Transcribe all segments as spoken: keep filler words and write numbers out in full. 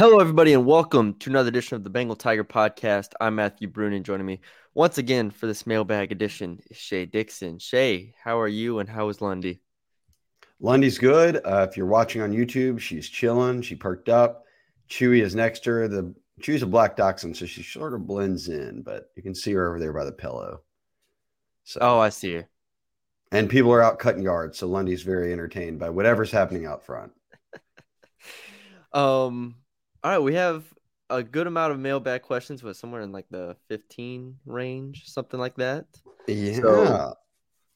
Hello, everybody, and welcome to another edition of the Bengal Tiger Podcast. I'm Matthew Brune, and joining me once again for this mailbag edition is Shay Dixon. Shay, how are you, and how is Lundy? Lundy's good. Uh, if you're watching on YouTube, she's chilling. She perked up. Chewy is next to her. The Chewie's a black dachshund, so she sort of blends in, but you can see her over there by the pillow. So, oh, I see her. And people are out cutting yards, so Lundy's very entertained by whatever's happening out front. um. All right, we have a good amount of mailbag questions, but somewhere in like the fifteen range, something like that. Yeah. So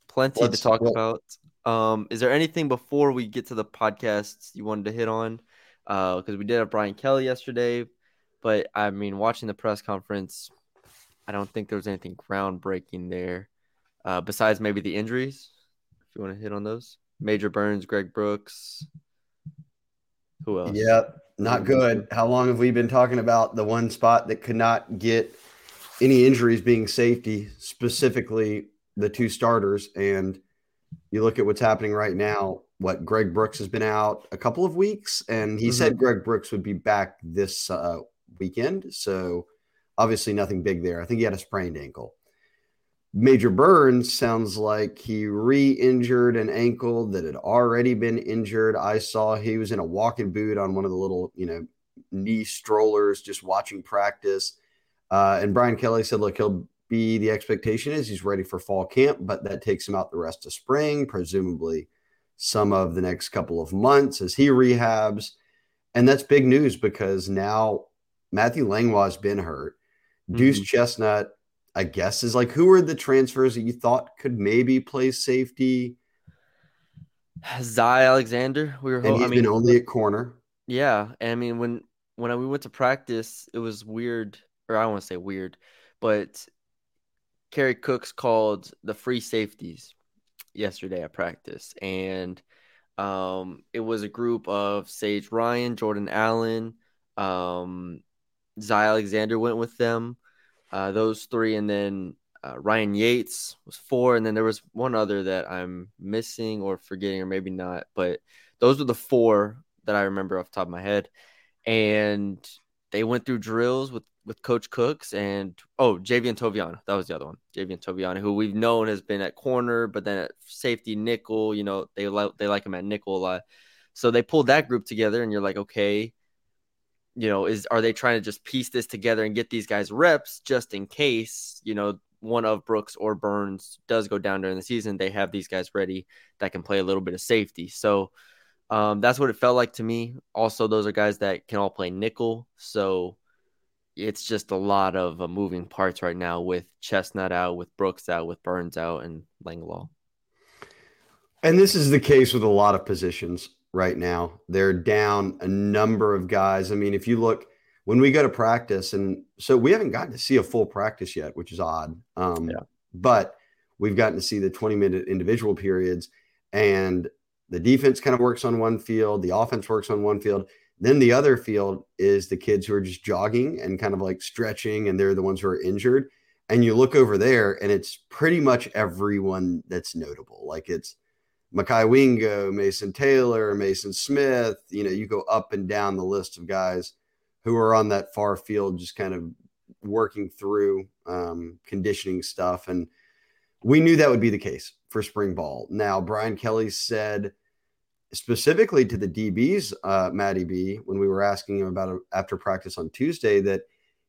plenty Let's, to talk well, about. Um, is there anything before we get to the podcasts you wanted to hit on? Because uh, we did have Brian Kelly yesterday, but I mean, watching the press conference, I don't think there was anything groundbreaking there uh, besides maybe the injuries, if you want to hit on those. Major Burns, Greg Brooks. Who else? Yeah. Not good. How long have we been talking about the one spot that could not get any injuries being safety, specifically the two starters? And you look at what's happening right now, what Greg Brooks has been out a couple of weeks, and he mm-hmm. said Greg Brooks would be back this uh, weekend. So obviously nothing big there. I think he had a sprained ankle. Major Burns sounds like he re-injured an ankle that had already been injured. I saw he was in a walking boot on one of the little, you know, knee strollers, just watching practice. Uh, and Brian Kelly said, look, he'll be, the expectation is he's ready for fall camp, but that takes him out the rest of spring, presumably some of the next couple of months as he rehabs. And that's big news because now Matthew Langlois has been hurt. Mm-hmm. Deuce Chestnut, I guess, is like, who are the transfers that you thought could maybe play safety? Zy Alexander. We were hoping, and he's I mean, been only at corner. Yeah. And I mean, when, when I, we went to practice, it was weird, or I don't want to say weird, but Kerry Cooks called the free safeties yesterday at practice. And um, it was a group of Sage Ryan, Jordan Allen, um, Zy Alexander went with them. Uh, those three, and then uh, Ryan Yates was four, and then there was one other that I'm missing or forgetting or maybe not, but those were the four that I remember off the top of my head. And they went through drills with, with Coach Cooks and, oh, Javien Toviano. That was the other one, Javien Toviano, who we've known has been at corner, but then at safety nickel, you know, they, li- they like him at nickel a lot. So they pulled that group together, and you're like, okay, you know, is are they trying to just piece this together and get these guys reps just in case, you know, one of Brooks or Burns does go down during the season? They have these guys ready that can play a little bit of safety. So um, that's what it felt like to me. Also, those are guys that can all play nickel. So it's just a lot of uh, moving parts right now with Chestnut out, with Brooks out, with Burns out, and Langlois. And this is the case with a lot of positions. Right now, they're down a number of guys. I mean, if you look, when we go to practice, and so we haven't gotten to see a full practice yet, which is odd. Um, yeah. But we've gotten to see the twenty-minute individual periods, and the defense kind of works on one field. The offense works on one field. Then the other field is the kids who are just jogging and kind of like stretching, and they're the ones who are injured. And you look over there, and it's pretty much everyone that's notable. Like it's Makai Wingo, Mason Taylor, Mason Smith, you know, you go up and down the list of guys who are on that far field, just kind of working through um, conditioning stuff. And we knew that would be the case for spring ball. Now, Brian Kelly said specifically to the D Bs, uh, Maddie B, when we were asking him about it after practice on Tuesday, that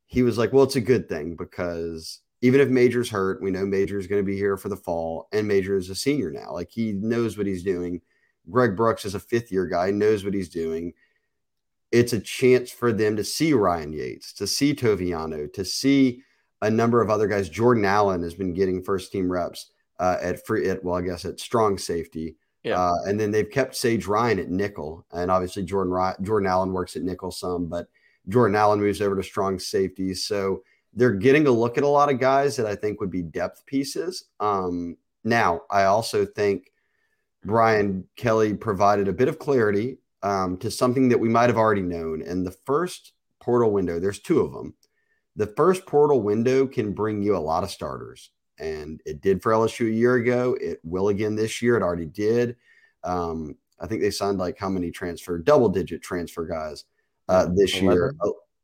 he was like, well, it's a good thing because even if Major's hurt, we know Major's going to be here for the fall, and Major is a senior now. Like, he knows what he's doing. Greg Brooks is a fifth-year guy, knows what he's doing. It's a chance for them to see Ryan Yates, to see Toviano, to see a number of other guys. Jordan Allen has been getting first-team reps uh, at free, at, well, I guess at strong safety. Yeah. Uh, and then they've kept Sage Ryan at nickel. And obviously Jordan Jordan Allen works at nickel some, but Jordan Allen moves over to strong safety. So they're getting a look at a lot of guys that I think would be depth pieces. Um, now, I also think Brian Kelly provided a bit of clarity um, to something that we might have already known. And the first portal window, there's two of them. The first portal window can bring you a lot of starters. And it did for L S U a year ago. It will again this year. It already did. Um, I think they signed like how many transfer, double-digit transfer guys uh, this eleven year,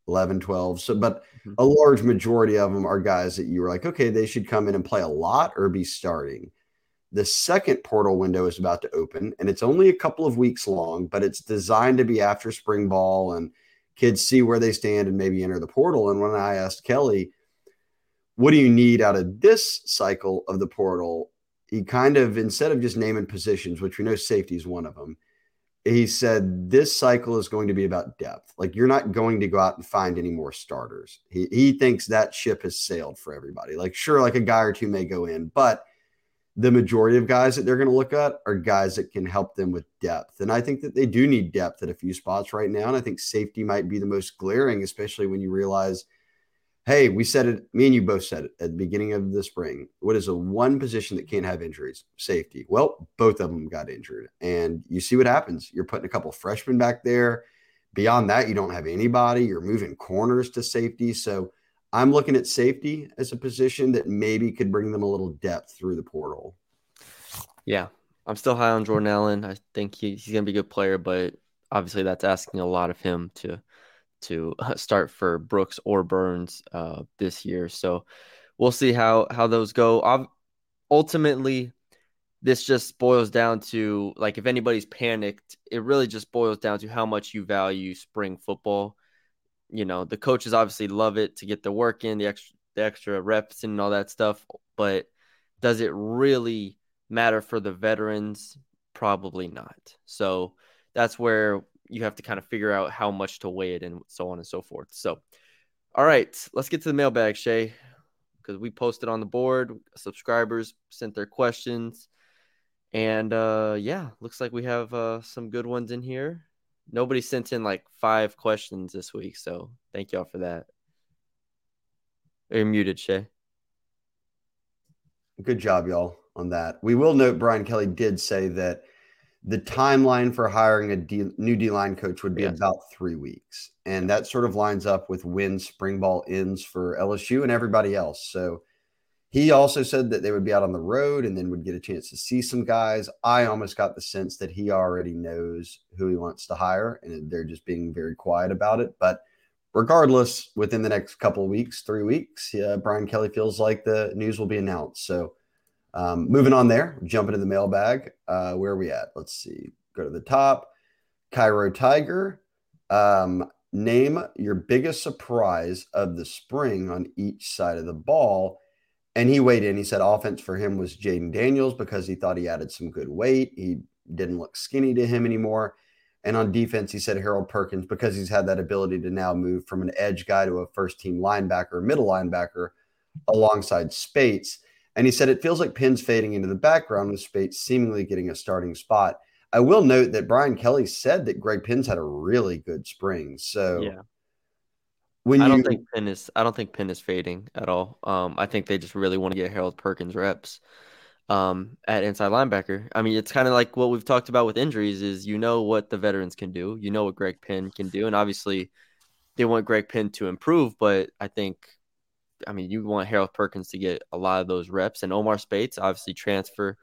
eleven, twelve. So, but mm-hmm. a large majority of them are guys that you were like, okay, they should come in and play a lot or be starting. The second portal window is about to open, and it's only a couple of weeks long, but it's designed to be after spring ball and kids see where they stand and maybe enter the portal. And when I asked Kelly, what do you need out of this cycle of the portal? He kind of, instead of just naming positions, which we know safety is one of them, he said, this cycle is going to be about depth. Like, you're not going to go out and find any more starters. He, he thinks that ship has sailed for everybody. Like, sure, like a guy or two may go in, but the majority of guys that they're going to look at are guys that can help them with depth. And I think that they do need depth at a few spots right now. And I think safety might be the most glaring, especially when you realize, hey, we said it, me and you both said it at the beginning of the spring. What is a one position that can't have injuries? Safety. Well, both of them got injured. And you see what happens. You're putting a couple freshmen back there. Beyond that, you don't have anybody. You're moving corners to safety. So I'm looking at safety as a position that maybe could bring them a little depth through the portal. Yeah. I'm still high on Jordan Allen. I think he, he's going to be a good player, but obviously that's asking a lot of him to – to start for Brooks or Burns uh, this year. So we'll see how, how those go. I've, ultimately, this just boils down to, like, if anybody's panicked, it really just boils down to how much you value spring football. You know, the coaches obviously love it to get the work in, the extra, the extra reps and all that stuff. But does it really matter for the veterans? Probably not. So that's where you have to kind of figure out how much to weigh it and so on and so forth. So, all right, let's get to the mailbag, Shay, because we posted on the board. Subscribers sent their questions. And, uh, yeah, looks like we have uh, some good ones in here. Nobody sent in like five questions this week, so thank y'all for that. You're muted, Shay. Good job, y'all, on that. We will note Brian Kelly did say that the timeline for hiring a D, new D-line coach would be yeah. about three weeks. And that sort of lines up with when spring ball ends for L S U and everybody else. So he also said that they would be out on the road and then would get a chance to see some guys. I almost got the sense that he already knows who he wants to hire, and they're just being very quiet about it. But regardless, within the next couple of weeks, three weeks, yeah, Brian Kelly feels like the news will be announced. So Um, moving on there, jumping into the mailbag. Uh, where are we at? Let's see. Go to the top. Cairo Tiger. Um, name your biggest surprise of the spring on each side of the ball. And he weighed in. He said offense for him was Jaden Daniels because he thought he added some good weight. He didn't look skinny to him anymore. And on defense, he said Harold Perkins because he's had that ability to now move from an edge guy to a first-team linebacker, middle linebacker, alongside Speights. And he said, it feels like Penn's fading into the background with Speights seemingly getting a starting spot. I will note that Brian Kelly said that Greg Penn's had a really good spring. So yeah. when I you, don't think Penn is, I don't think Penn is fading at all. Um, I think they just really want to get Harold Perkins reps um, at inside linebacker. I mean, it's kind of like what we've talked about with injuries is, you know what the veterans can do, you know what Greg Penn can do. And obviously they want Greg Penn to improve, but I think, I mean, you want Harold Perkins to get a lot of those reps. And Omar Speights, obviously transfer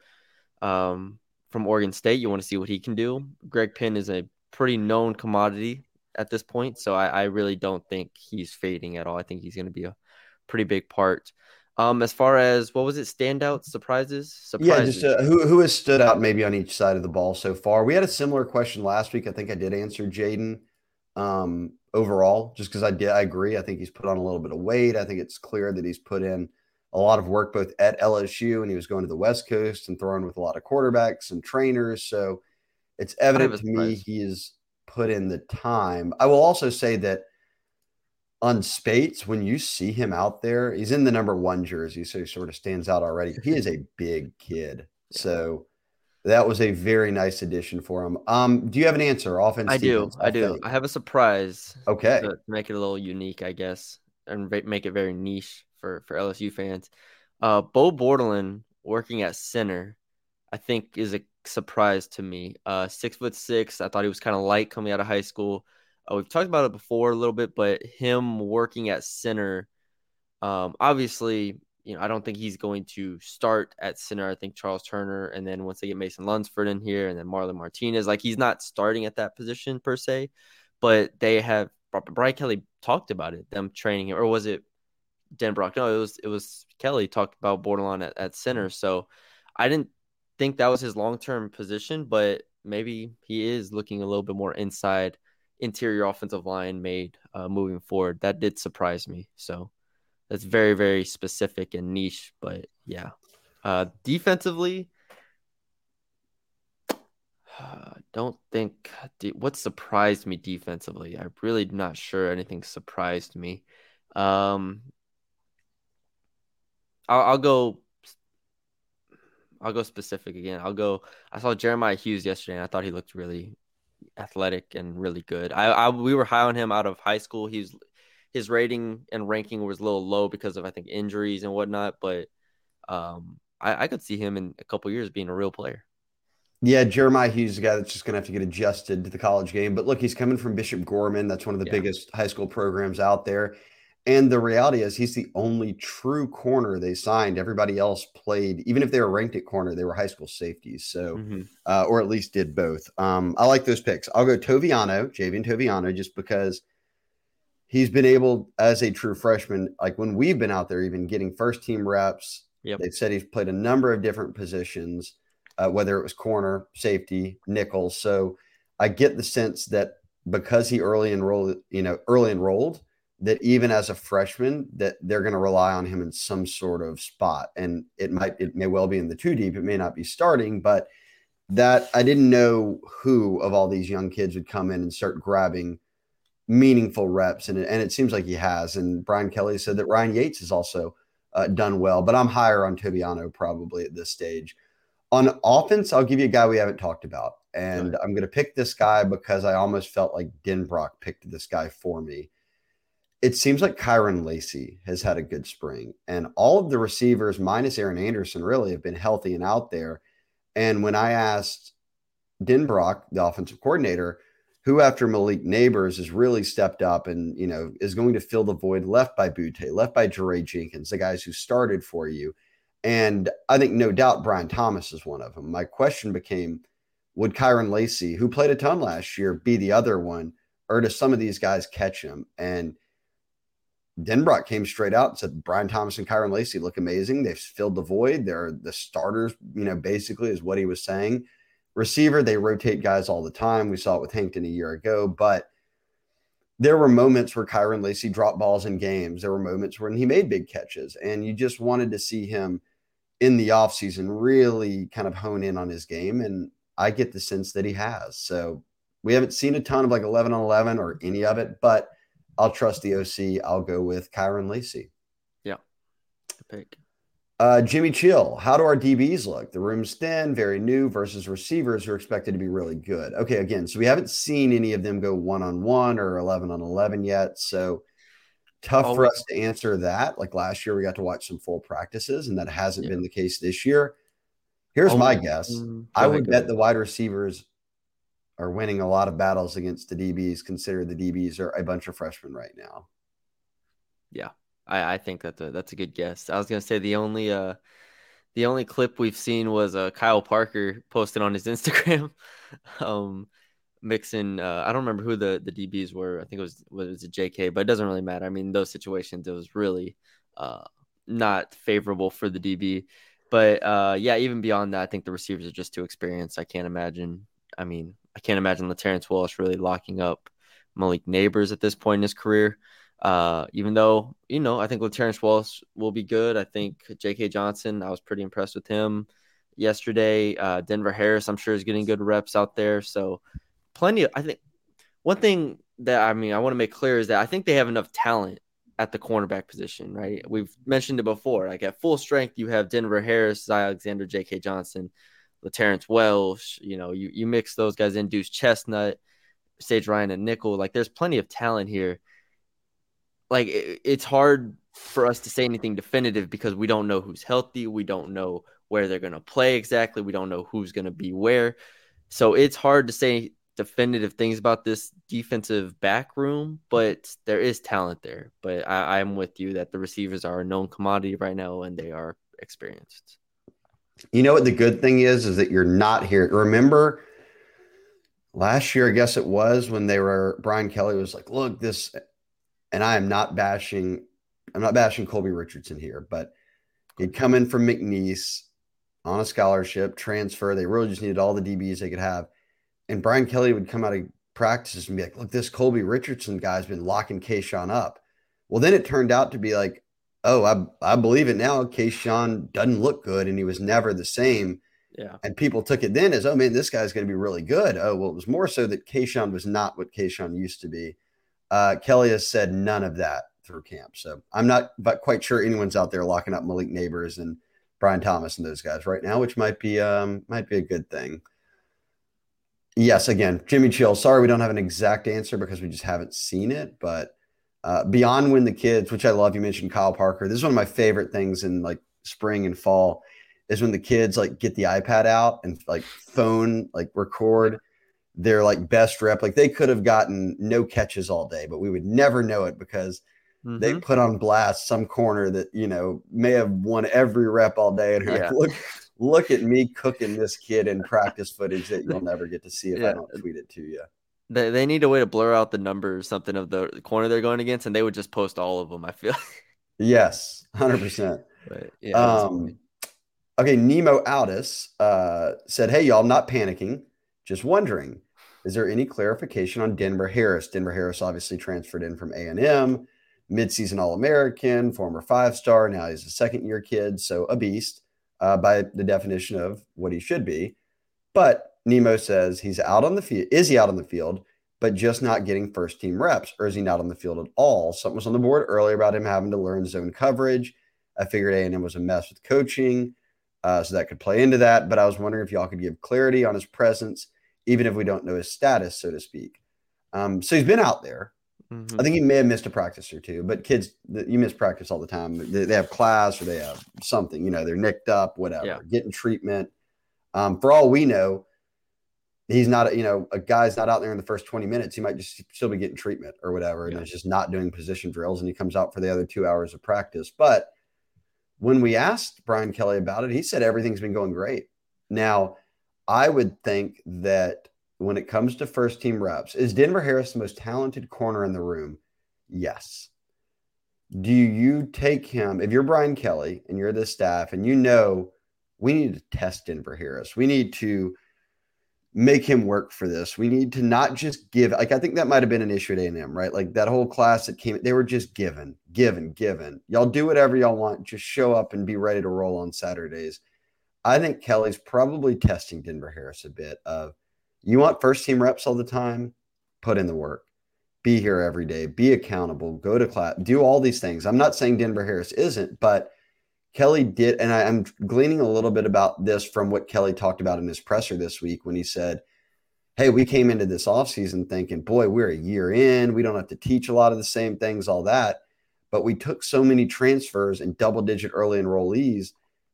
um, from Oregon State. You want to see what he can do. Greg Penn is a pretty known commodity at this point. So I, I really don't think he's fading at all. I think he's going to be a pretty big part. Um, as far as, what was it, standouts, surprises? surprises. Yeah, just uh, who, who has stood out maybe on each side of the ball so far. We had a similar question last week. I think I did answer Jaden. Um, overall, just because I did, I agree. I think he's put on a little bit of weight. I think it's clear that he's put in a lot of work both at L S U and he was going to the West Coast and throwing with a lot of quarterbacks and trainers. So it's evident to me he has put in the time. I will also say that on Speights, when you see him out there, he's in the number one jersey, so he sort of stands out already. He is a big kid. Yeah. So That was a very nice addition for him. Um, do you have an answer? Offense? I do. Defense, I, I do. Think. I have a surprise. Okay. To make it a little unique, I guess, and make it very niche for, for L S U fans. Uh, Bo Bordelon working at center, I think, is a surprise to me. Uh, six foot six. I thought he was kind of light coming out of high school. Uh, we've talked about it before a little bit, but him working at center, um, obviously, you know, I don't think he's going to start at center. I think Charles Turner, and then once they get Mason Lunsford in here, and then Marlon Martinez, like he's not starting at that position per se, but they have Brian Kelly talked about it, them training him, or was it Denbrock? No, it was it was Kelly talked about Bordelon at, at center. So I didn't think that was his long-term position, but maybe he is looking a little bit more inside interior offensive line made uh, moving forward. That did surprise me. So that's very, very specific and niche, but yeah. Uh, defensively, uh, don't think – what surprised me defensively? I'm really not sure anything surprised me. Um, I'll, I'll go – I'll go specific again. I'll go – I saw Jeremiah Hughes yesterday, and I thought he looked really athletic and really good. I, I we were high on him out of high school. He was – his rating and ranking was a little low because of, I think, injuries and whatnot. But um, I, I could see him in a couple of years being a real player. Yeah, Jeremiah Hughes is a guy that's just going to have to get adjusted to the college game. But, look, he's coming from Bishop Gorman. That's one of the yeah. biggest high school programs out there. And the reality is he's the only true corner they signed. Everybody else played, even if they were ranked at corner, they were high school safeties. So, mm-hmm. uh, or at least did both. Um, I like those picks. I'll go Toviano, Javien Toviano, just because – he's been able, as a true freshman, like when we've been out there even getting first-team reps, yep. they've said he's played a number of different positions, uh, whether it was corner, safety, nickel. So I get the sense that because he early enrolled, you know, early enrolled, that even as a freshman, that they're going to rely on him in some sort of spot. And it might, it may well be in the two deep. It may not be starting, but that I didn't know who of all these young kids would come in and start grabbing meaningful reps, and it, and it seems like he has. And Brian Kelly said that Ryan Yates has also uh, done well, but I'm higher on Toviano probably at this stage. On offense, I'll give you a guy we haven't talked about, and right. I'm going to pick this guy because I almost felt like Denbrock picked this guy for me. It seems like Kyren Lacy has had a good spring, and all of the receivers minus Aaron Anderson really have been healthy and out there. And when I asked Denbrock, the offensive coordinator, who after Malik Neighbors has really stepped up and, you know, is going to fill the void left by Butte, left by Jeray Jenkins, the guys who started for you. And I think no doubt Brian Thomas is one of them. My question became, would Kyren Lacy, who played a ton last year, be the other one, or do some of these guys catch him? And Denbrock came straight out and said, Brian Thomas and Kyren Lacy look amazing. They've filled the void. They're the starters, you know, basically is what he was saying. Receiver, they rotate guys all the time. We saw it with Hankton a year ago, but there were moments where Kyren Lacy dropped balls in games. There were moments when he made big catches, and you just wanted to see him in the offseason really kind of hone in on his game, and I get the sense that he has. So we haven't seen a ton of like eleven on eleven or any of it, but I'll trust the O C. I'll go with Kyren Lacy. Yeah. Good pick. Uh, Jimmy Chill, how do our D Bs look? The room's thin, very new, versus receivers who are expected to be really good. Okay, again, so we haven't seen any of them go one-on-one or eleven on eleven yet, so tough Always. for us to answer that. Like last year, we got to watch some full practices, and that hasn't yeah. been the case this year. Here's oh, my guess. Mm-hmm. I would bet the wide receivers are winning a lot of battles against the D Bs, consider the D Bs are a bunch of freshmen right now. Yeah. I, I think that's a, that's a good guess. I was going to say the only uh, the only clip we've seen was uh, Kyle Parker posted on his Instagram um, mixing. Uh, I don't remember who the, the D Bs were. I think it was, was it J K, but it doesn't really matter. I mean, those situations, it was really uh, not favorable for the D B. But, uh, yeah, even beyond that, I think the receivers are just too experienced. I can't imagine. I mean, I can't imagine LaTerrence Walsh really locking up Malik Neighbors at this point in his career. Uh, even though, you know, I think LaTerrence Walsh will be good. I think J K Johnson, I was pretty impressed with him yesterday. Uh, Denver Harris, I'm sure, is getting good reps out there. So plenty of, I think one thing that, I mean, I want to make clear is that I think they have enough talent at the cornerback position, right? We've mentioned it before. Like at full strength, you have Denver Harris, Zy Alexander, J K Johnson, LaTerrence Welsh, you know, you, you mix those guys in, Deuce Chestnut, Sage Ryan and Nickel. Like, there's plenty of talent here. Like, it, it's hard for us to say anything definitive because we don't know who's healthy. We don't know where they're going to play exactly. We don't know who's going to be where. So it's hard to say definitive things about this defensive back room, but there is talent there. But I, I'm with you that the receivers are a known commodity right now and they are experienced. You know what the good thing is, is that you're not hearing. Remember last year, I guess it was when they were, Brian Kelly was like, look, this, and I am not bashing, I'm not bashing Colby Richardson here, but he'd come in from McNeese on a scholarship transfer. They really just needed all the D Bs they could have. And Brian Kelly would come out of practices and be like, look, this Colby Richardson guy's been locking Kayshawn up. Well, then it turned out to be like, oh, I, I believe it now. Kayshawn doesn't look good, and he was never the same. Yeah. And people took it then as, oh, man, this guy's going to be really good. Oh, well, it was more so that Kayshawn was not what Kayshawn used to be. Uh, Kelly has said none of that through camp. So I'm not but quite sure anyone's out there locking up Malik Neighbors and Brian Thomas and those guys right now, which might be um, might be a good thing. Yes, again, Jimmy Chill. Sorry we don't have an exact answer because we just haven't seen it. But uh, beyond when the kids, which I love, you mentioned Kyle Parker. This is one of my favorite things in like spring and fall is when the kids like get the iPad out and like phone, like record their like best rep. Like they could have gotten no catches all day, but we would never know it because mm-hmm. they put on blast some corner that, you know, may have won every rep all day. And yeah. like, look. Look at me cooking this kid in practice footage that you'll never get to see if yeah. I don't tweet it to you. They they need a way to blur out the number or something of the corner they're going against, and they would just post all of them, I feel. Yes, one hundred percent. But, yeah, um, okay, Nemo Aldis uh, said, hey, y'all, not panicking. Just wondering, is there any clarification on Denver Harris? Denver Harris obviously transferred in from A and M, midseason All-American, former five-star. Now he's a second-year kid, so a beast. Uh, by the definition of what he should be. But Nemo says he's out on the field. Is he out on the field, but just not getting first team reps? Or is he not on the field at all? Something was on the board earlier about him having to learn zone coverage. I figured A and M was a mess with coaching. Uh, so that could play into that. But I was wondering if y'all could give clarity on his presence, even if we don't know his status, so to speak. Um, so he's been out there. Mm-hmm. I think he may have missed a practice or two, but kids, you miss practice all the time. They, they have class or they have something, you know, they're nicked up, whatever, yeah. getting treatment. Um, for all we know, he's not, you know, a guy's not out there in the first twenty minutes. He might just still be getting treatment or whatever. And yeah. it's just not doing position drills. And he comes out for the other two hours of practice. But when we asked Brian Kelly about it, he said, everything's been going great. Now I would think that, when it comes to first team reps, is Denver Harris the most talented corner in the room? Yes. Do you take him, if you're Brian Kelly and you're the staff and you know, we need to test Denver Harris. We need to make him work for this. We need to not just give, like, I think that might've been an issue at A and M, right? Like that whole class that came, they were just given, given, given. Y'all do whatever y'all want. Just show up and be ready to roll on Saturdays. I think Kelly's probably testing Denver Harris a bit of, you want first-team reps all the time? Put in the work. Be here every day. Be accountable. Go to class. Do all these things. I'm not saying Denver Harris isn't, but Kelly did, and I, I'm gleaning a little bit about this from what Kelly talked about in his presser this week when he said, hey, we came into this offseason thinking, boy, we're a year in. We don't have to teach a lot of the same things, all that. But we took so many transfers and double-digit early enrollees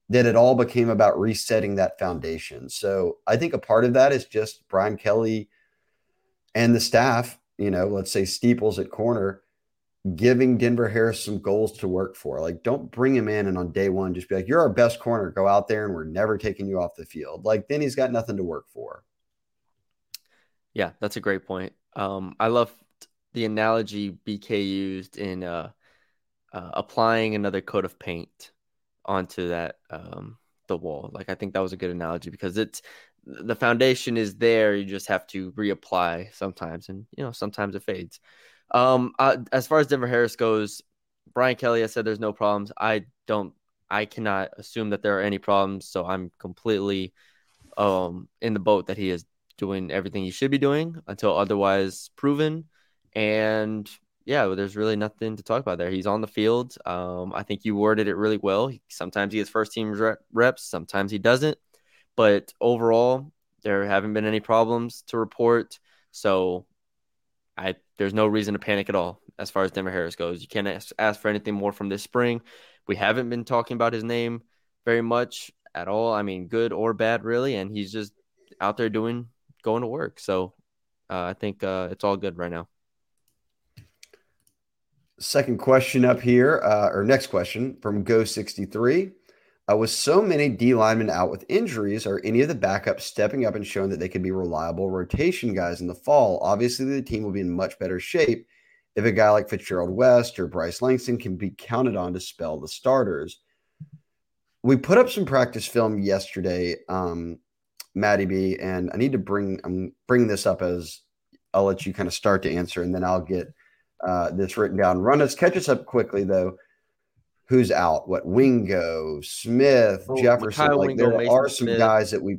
that it all became about resetting that foundation. So I think a part of that is just Brian Kelly and the staff, you know, let's say Steeples at corner, giving Denver Harris some goals to work for. Like, don't bring him in and on day one just be like, you're our best corner, go out there and we're never taking you off the field. Like, then he's got nothing to work for. Yeah, that's a great point. Um, I love the analogy B K used in uh, uh, applying another coat of paint onto that um the wall. Like, I think that was a good analogy because it's the foundation is there, you just have to reapply sometimes, and you know, sometimes it fades. Um uh, as far as Denver Harris goes, Brian Kelly, I said there's no problems. I don't I cannot assume that there are any problems, so I'm completely um in the boat that he is doing everything he should be doing until otherwise proven. And yeah, there's really nothing to talk about there. He's on the field. Um, I think you worded it really well. He, sometimes he gets first team reps. Sometimes he doesn't. But overall, there haven't been any problems to report. So I there's no reason to panic at all as far as Denver Harris goes. You can't ask, ask for anything more from this spring. We haven't been talking about his name very much at all. I mean, good or bad, really. And he's just out there doing, going to work. So uh, I think uh, it's all good right now. Second question up here, uh, or next question from Go sixty-three. Uh, with so many D linemen out with injuries, are any of the backups stepping up and showing that they can be reliable rotation guys in the fall? Obviously, the team will be in much better shape if a guy like Fitzgerald West or Bryce Langston can be counted on to spell the starters. We put up some practice film yesterday, um, Maddie B, and I need to bring I'm bringing this up as I'll let you kind of start to answer, and then I'll get uh, this written down. Run us, catch us up quickly, though. Who's out? What? Wingo, Smith, oh, Jefferson. Makai, like Wingo, there Mason are some Smith. Guys that we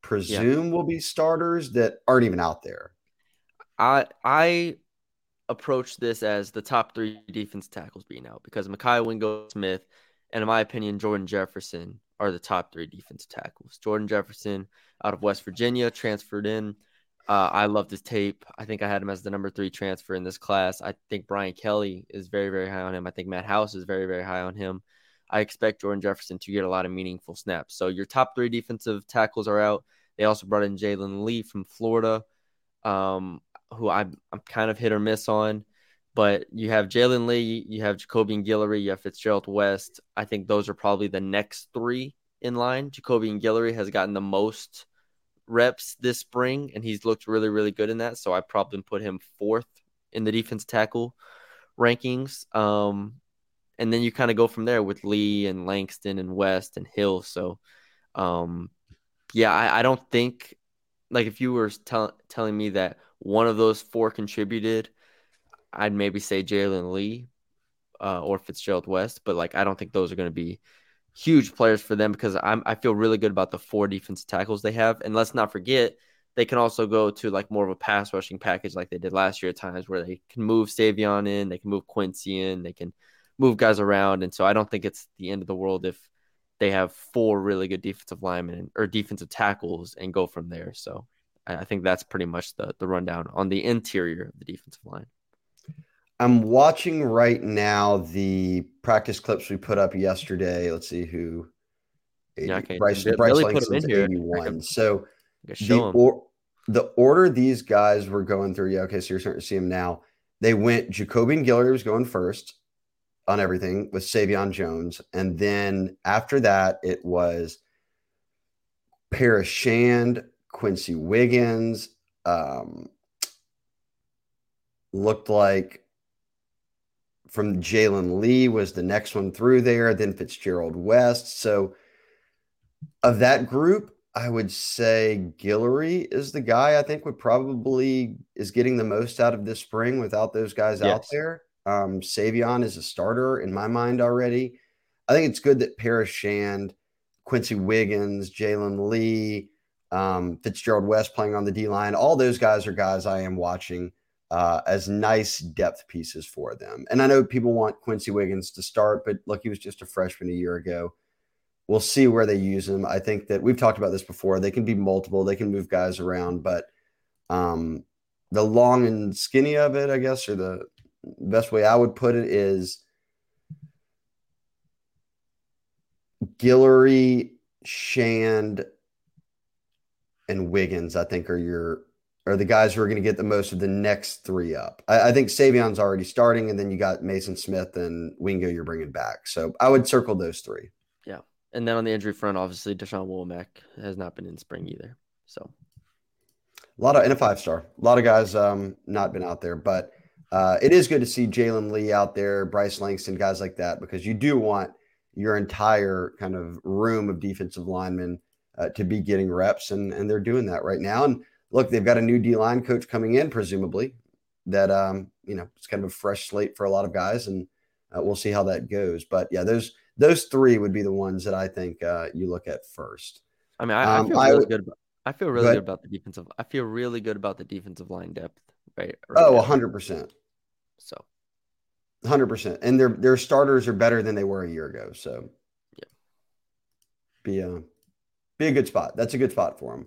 presume yeah. will be starters that aren't even out there. I I approach this as the top three defense tackles being out because Makai, Wingo, Smith, and in my opinion, Jordan Jefferson are the top three defense tackles. Jordan Jefferson out of West Virginia transferred in. Uh, I loved his tape. I think I had him as the number three transfer in this class. I think Brian Kelly is very, very high on him. I think Matt House is very, very high on him. I expect Jordan Jefferson to get a lot of meaningful snaps. So your top three defensive tackles are out. They also brought in Jalen Lee from Florida, um, who I'm, I'm kind of hit or miss on. But you have Jalen Lee, you have Jacobian Guillory, you have Fitzgerald West. I think those are probably the next three in line. Jacobian Guillory has gotten the most reps this spring, and he's looked really, really good in that. So I probably put him fourth in the defense tackle rankings. Um, and then you kind of go from there with Lee and Langston and West and Hill. So, um, yeah, I, I don't think – like if you were tell, telling me that one of those four contributed, I'd maybe say Jalen Lee uh, or Fitzgerald West. But, like, I don't think those are going to be – huge players for them because I'm, I feel really good about the four defensive tackles they have. And let's not forget, they can also go to like more of a pass rushing package like they did last year at times where they can move Savion in, they can move Quincy in, they can move guys around. And so I don't think it's the end of the world if they have four really good defensive linemen or defensive tackles and go from there. So I think that's pretty much the the rundown on the interior of the defensive line. I'm watching right now the practice clips we put up yesterday. Let's see who. Yeah, okay. Bryce, Bryce really Langston's eighty-one. So the, or, the order these guys were going through. Yeah, okay, so you're starting to see them now. They went Jacobian Guillory was going first on everything with Savion Jones. And then after that, it was Paris Shand, Quincy Wiggins. Um, looked like. From Jalen Lee was the next one through there, then Fitzgerald West. So of that group, I would say Guillory is the guy I think would probably is getting the most out of this spring without those guys yes. out there. Um, Savion is a starter in my mind already. I think it's good that Paris Shand, Quincy Wiggins, Jalen Lee, um, Fitzgerald West playing on the D-line, all those guys are guys I am watching Uh, as nice depth pieces for them. And I know people want Quincy Wiggins to start, but look, he was just a freshman a year ago. We'll see where they use him. I think that we've talked about this before. They can be multiple. They can move guys around, but um, the long and skinny of it, I guess, or the best way I would put it is Guillory, Shand, and Wiggins, I think, are your – are the guys who are going to get the most of the next three up. I, I think Savion's already starting, and then you got Mason Smith and Wingo you're bringing back. So I would circle those three. Yeah. And then on the injury front, obviously, Da'Shawn Womack has not been in spring either. So a lot of – and a five-star. A lot of guys um, not been out there. But uh, it is good to see Jalen Lee out there, Bryce Langston, guys like that, because you do want your entire kind of room of defensive linemen uh, to be getting reps, and, and they're doing that right now. And look, they've got a new D-line coach coming in, presumably, that, um, you know, it's kind of a fresh slate for a lot of guys, and uh, we'll see how that goes. But, yeah, those those three would be the ones that I think uh, you look at first. I mean, I, um, I feel really I, good about I feel really good about the defensive I feel really good about the defensive line depth, right? right oh, one hundred percent. So one hundred percent. And their their starters are better than they were a year ago, so yeah. Be uh, be a good spot. That's a good spot for him.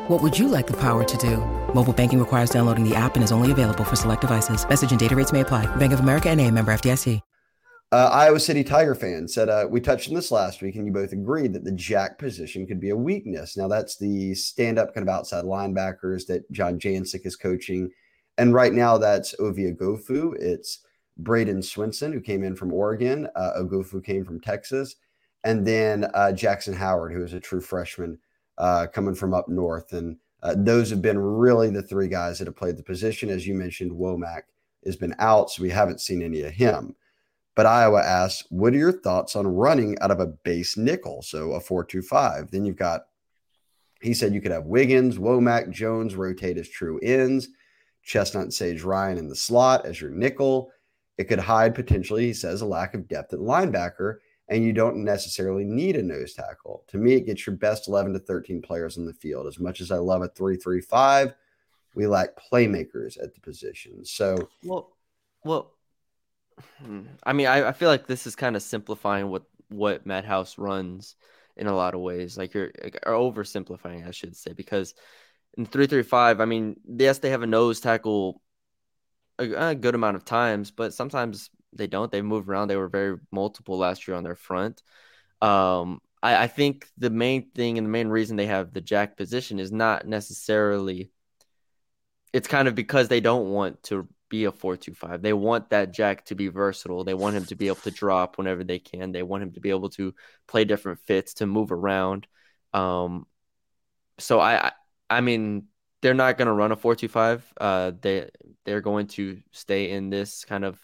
What would you like the power to do? Mobile banking requires downloading the app and is only available for select devices. Message and data rates may apply. Bank of America N A, member F D I C. Uh, Iowa City Tiger fan said, uh, we touched on this last week and you both agreed that the jack position could be a weakness. Now that's the stand-up kind of outside linebackers that John Jancic is coaching. And right now that's Ovia Gofu. It's Braden Swinson, who came in from Oregon. Uh, Ogofu came from Texas. And then uh, Jackson Howard, who is a true freshman uh, coming from up north. And uh, those have been really the three guys that have played the position. As you mentioned, Womack has been out, so we haven't seen any of him. But Iowa asks, what are your thoughts on running out of a base nickel, so a four two five? Then you've got, he said you could have Wiggins, Womack, Jones rotate as true ends, Chestnut and Sage Ryan in the slot as your nickel. It could hide potentially, he says, a lack of depth at linebacker, and you don't necessarily need a nose tackle. To me, it gets your best eleven to thirteen players on the field. As much as I love a three three five, we lack playmakers at the position. So, well, well, I mean, I, I feel like this is kind of simplifying what what Matt House runs in a lot of ways. Like you're or oversimplifying, I should say, because in three three five, I mean, yes, they have a nose tackle a good amount of times, but sometimes they don't. They move around. They were very multiple last year on their front. Um, I, I think the main thing and the main reason they have the jack position is not necessarily – it's kind of because they don't want to be a four two five. They want that jack to be versatile. They want him to be able to drop whenever they can. They want him to be able to play different fits, to move around. Um, so, I, I, I mean – they're not going to run a four two five. Uh, they they're going to stay in this kind of,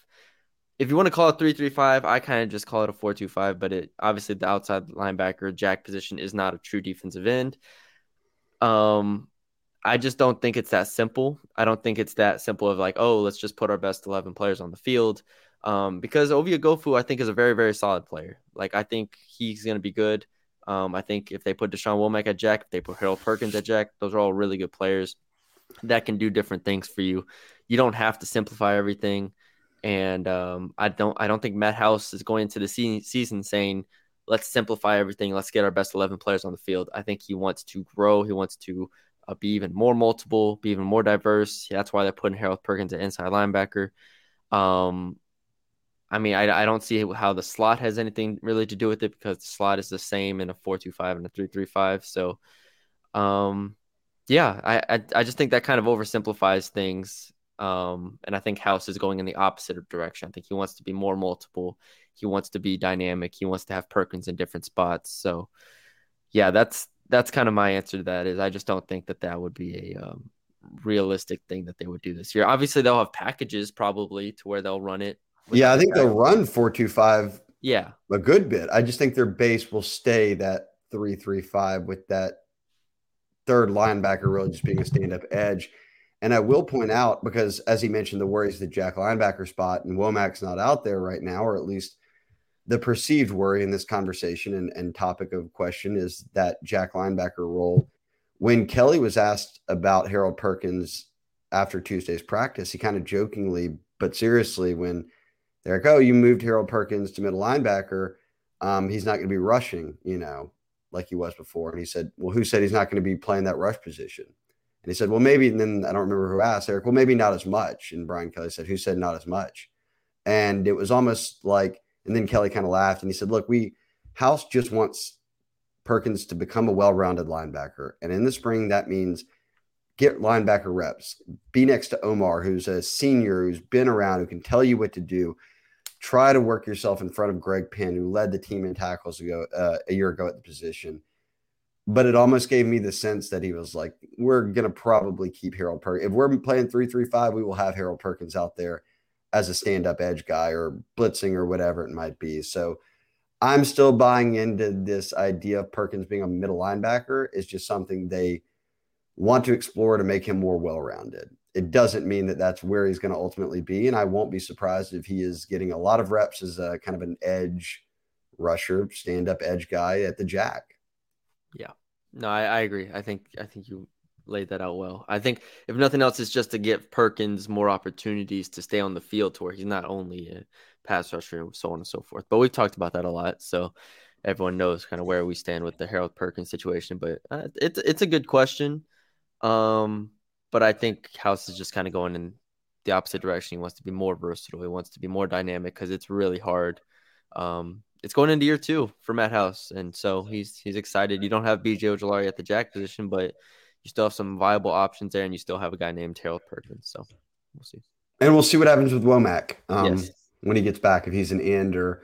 if you want to call it three three five, I kind of just call it a four two five. But it obviously the outside linebacker jack position is not a true defensive end. Um, I just don't think it's that simple. I don't think it's that simple of like, oh, let's just put our best eleven players on the field. Um, because Ovia Gofu, I think, is a very very solid player. Like I think he's going to be good. Um, I think if they put Da'Shawn Womack at jack, if they put Harold Perkins at jack, those are all really good players that can do different things for you. You don't have to simplify everything. And um, I don't I don't think Matt House is going into the se- season saying, let's simplify everything. Let's get our best eleven players on the field. I think he wants to grow. He wants to uh, be even more multiple, be even more diverse. That's why they're putting Harold Perkins at inside linebacker. Um I mean, I, I don't see how the slot has anything really to do with it because the slot is the same in a four two five and a three three five. So, um, yeah, I, I I just think that kind of oversimplifies things. Um, and I think House is going in the opposite direction. I think he wants to be more multiple. He wants to be dynamic. He wants to have Perkins in different spots. So, yeah, that's that's kind of my answer to that is I just don't think that that would be a um, realistic thing that they would do this year. Obviously, they'll have packages probably to where they'll run it. Yeah, I think they'll run four two five yeah. a good bit. I just think their base will stay that three three five with that third linebacker really just being a stand-up edge. And I will point out, because as he mentioned, the worry is the jack linebacker spot, and Womack's not out there right now, or at least the perceived worry in this conversation and, and topic of question is that jack linebacker role. When Kelly was asked about Harold Perkins after Tuesday's practice, he kind of jokingly but seriously when – They're like, oh, you moved Harold Perkins to middle linebacker. Um, he's not going to be rushing, you know, like he was before. And he said, well, who said he's not going to be playing that rush position? And he said, well, maybe, and then I don't remember who asked, Eric, well, maybe not as much. And Brian Kelly said, who said not as much? And it was almost like, and then Kelly kind of laughed and he said, look, we, House just wants Perkins to become a well-rounded linebacker. And in the spring, that means get linebacker reps, be next to Omar, who's a senior, who's been around, who can tell you what to do. Try to work yourself in front of Greg Penn, who led the team in tackles ago, uh, a year ago at the position. But it almost gave me the sense that he was like, we're going to probably keep Harold Perkins. If we're playing three three five, we will have Harold Perkins out there as a stand-up edge guy or blitzing or whatever it might be. So I'm still buying into this idea of Perkins being a middle linebacker. It's just something they want to explore to make him more well-rounded. It doesn't mean that that's where he's going to ultimately be, and I won't be surprised if he is getting a lot of reps as a kind of an edge rusher, stand-up edge guy at the jack. Yeah, no, I, I agree. I think I think you laid that out well. I think if nothing else, it's just to give Perkins more opportunities to stay on the field to where he's not only a pass rusher, so on and so forth. But we've talked about that a lot, so everyone knows kind of where we stand with the Harold Perkins situation. But uh, it's it's a good question. Um, but I think House is just kind of going in the opposite direction. He wants to be more versatile. He wants to be more dynamic because it's really hard. Um, it's going into year two for Matt House. And so he's, he's excited. You don't have B J Ojolari at the jack position, but you still have some viable options there, and you still have a guy named Harold Perkins. So we'll see. And we'll see what happens with Womack um, yes. when he gets back, if he's an end or,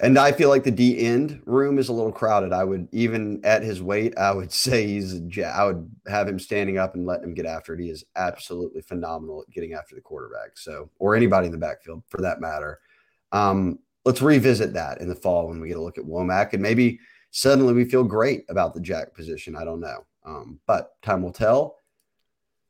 and I feel like the D end room is a little crowded. I would, even at his weight, I would say he's, I would have him standing up and letting him get after it. He is absolutely phenomenal at getting after the quarterback. So, or anybody in the backfield for that matter. Um, let's revisit that in the fall when we get a look at Womack, and maybe suddenly we feel great about the jack position. I don't know. Um, but time will tell.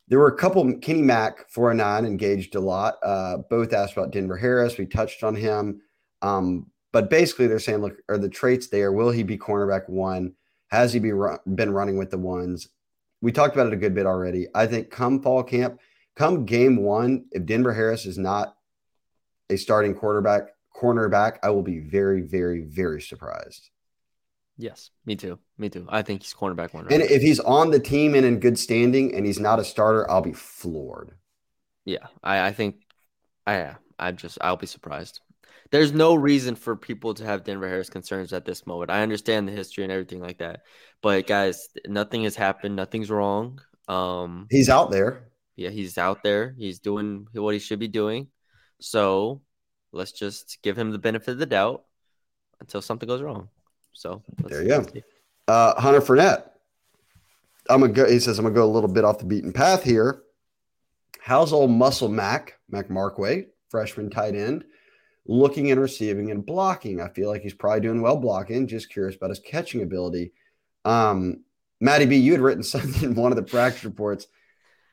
There were a couple, Kenny Mack, four oh nine, engaged a lot. Uh, both asked about Denver Harris. We touched on him. Um, But basically, they're saying, look, are the traits there? Will he be cornerback one? Has he be run, been running with the ones? We talked about it a good bit already. I think come fall camp, come game one, if Denver Harris is not a starting quarterback, cornerback, I will be very, very, very surprised. Yes, me too. Me too. I think he's cornerback one. Right? And if he's on the team and in good standing and he's not a starter, I'll be floored. Yeah, I, I think I, I just I'll be surprised. There's no reason for people to have Denver Harris concerns at this moment. I understand the history and everything like that, but guys, nothing has happened. Nothing's wrong. Um, he's out there. Yeah, he's out there. He's doing what he should be doing. So let's just give him the benefit of the doubt until something goes wrong. So there you go. Uh, Hunter Fournette. I'm gonna go. He says I'm gonna go a little bit off the beaten path here. How's old Muscle Mac Mac Markway, freshman tight end, looking and receiving and blocking? I feel like he's probably doing well blocking. Just curious about his catching ability. Um, Maddie B, you had written something in one of the practice reports.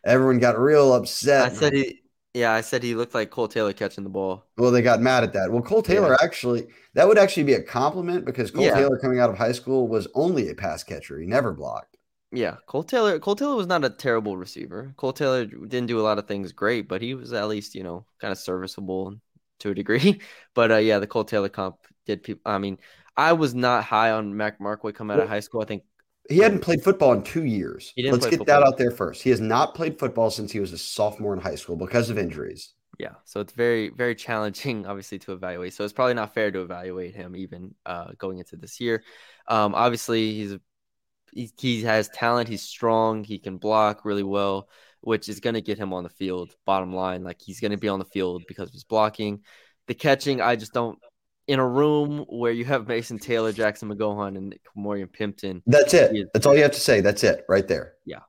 Everyone got real upset. I said he, yeah, I said he looked like Cole Taylor catching the ball. Well, they got mad at that. Well, Cole Taylor yeah. actually, that would actually be a compliment because Cole yeah. Taylor coming out of high school was only a pass catcher. He never blocked. Yeah, Cole Taylor. Cole Taylor was not a terrible receiver. Cole Taylor didn't do a lot of things great, but he was at least, you know, kind of serviceable to a degree. But uh, yeah, the Cole Taylor comp did people. I mean, I was not high on Mac Markway coming out well, of high school. I think he hadn't played football in two years. He didn't Let's get football. that out there first. He has not played football since he was a sophomore in high school because of injuries. Yeah. So it's very, very challenging, obviously, to evaluate. So it's probably not fair to evaluate him even uh, going into this year. Um, obviously, he's he, he has talent. He's strong. He can block really well, which is going to get him on the field, bottom line. Like, he's going to be on the field because of his blocking. The catching, I just don't – in a room where you have Mason Taylor, Jackson McGohan, and Camorian Pimpton. That's it. Is, That's all you have to say. That's it right there. Yeah.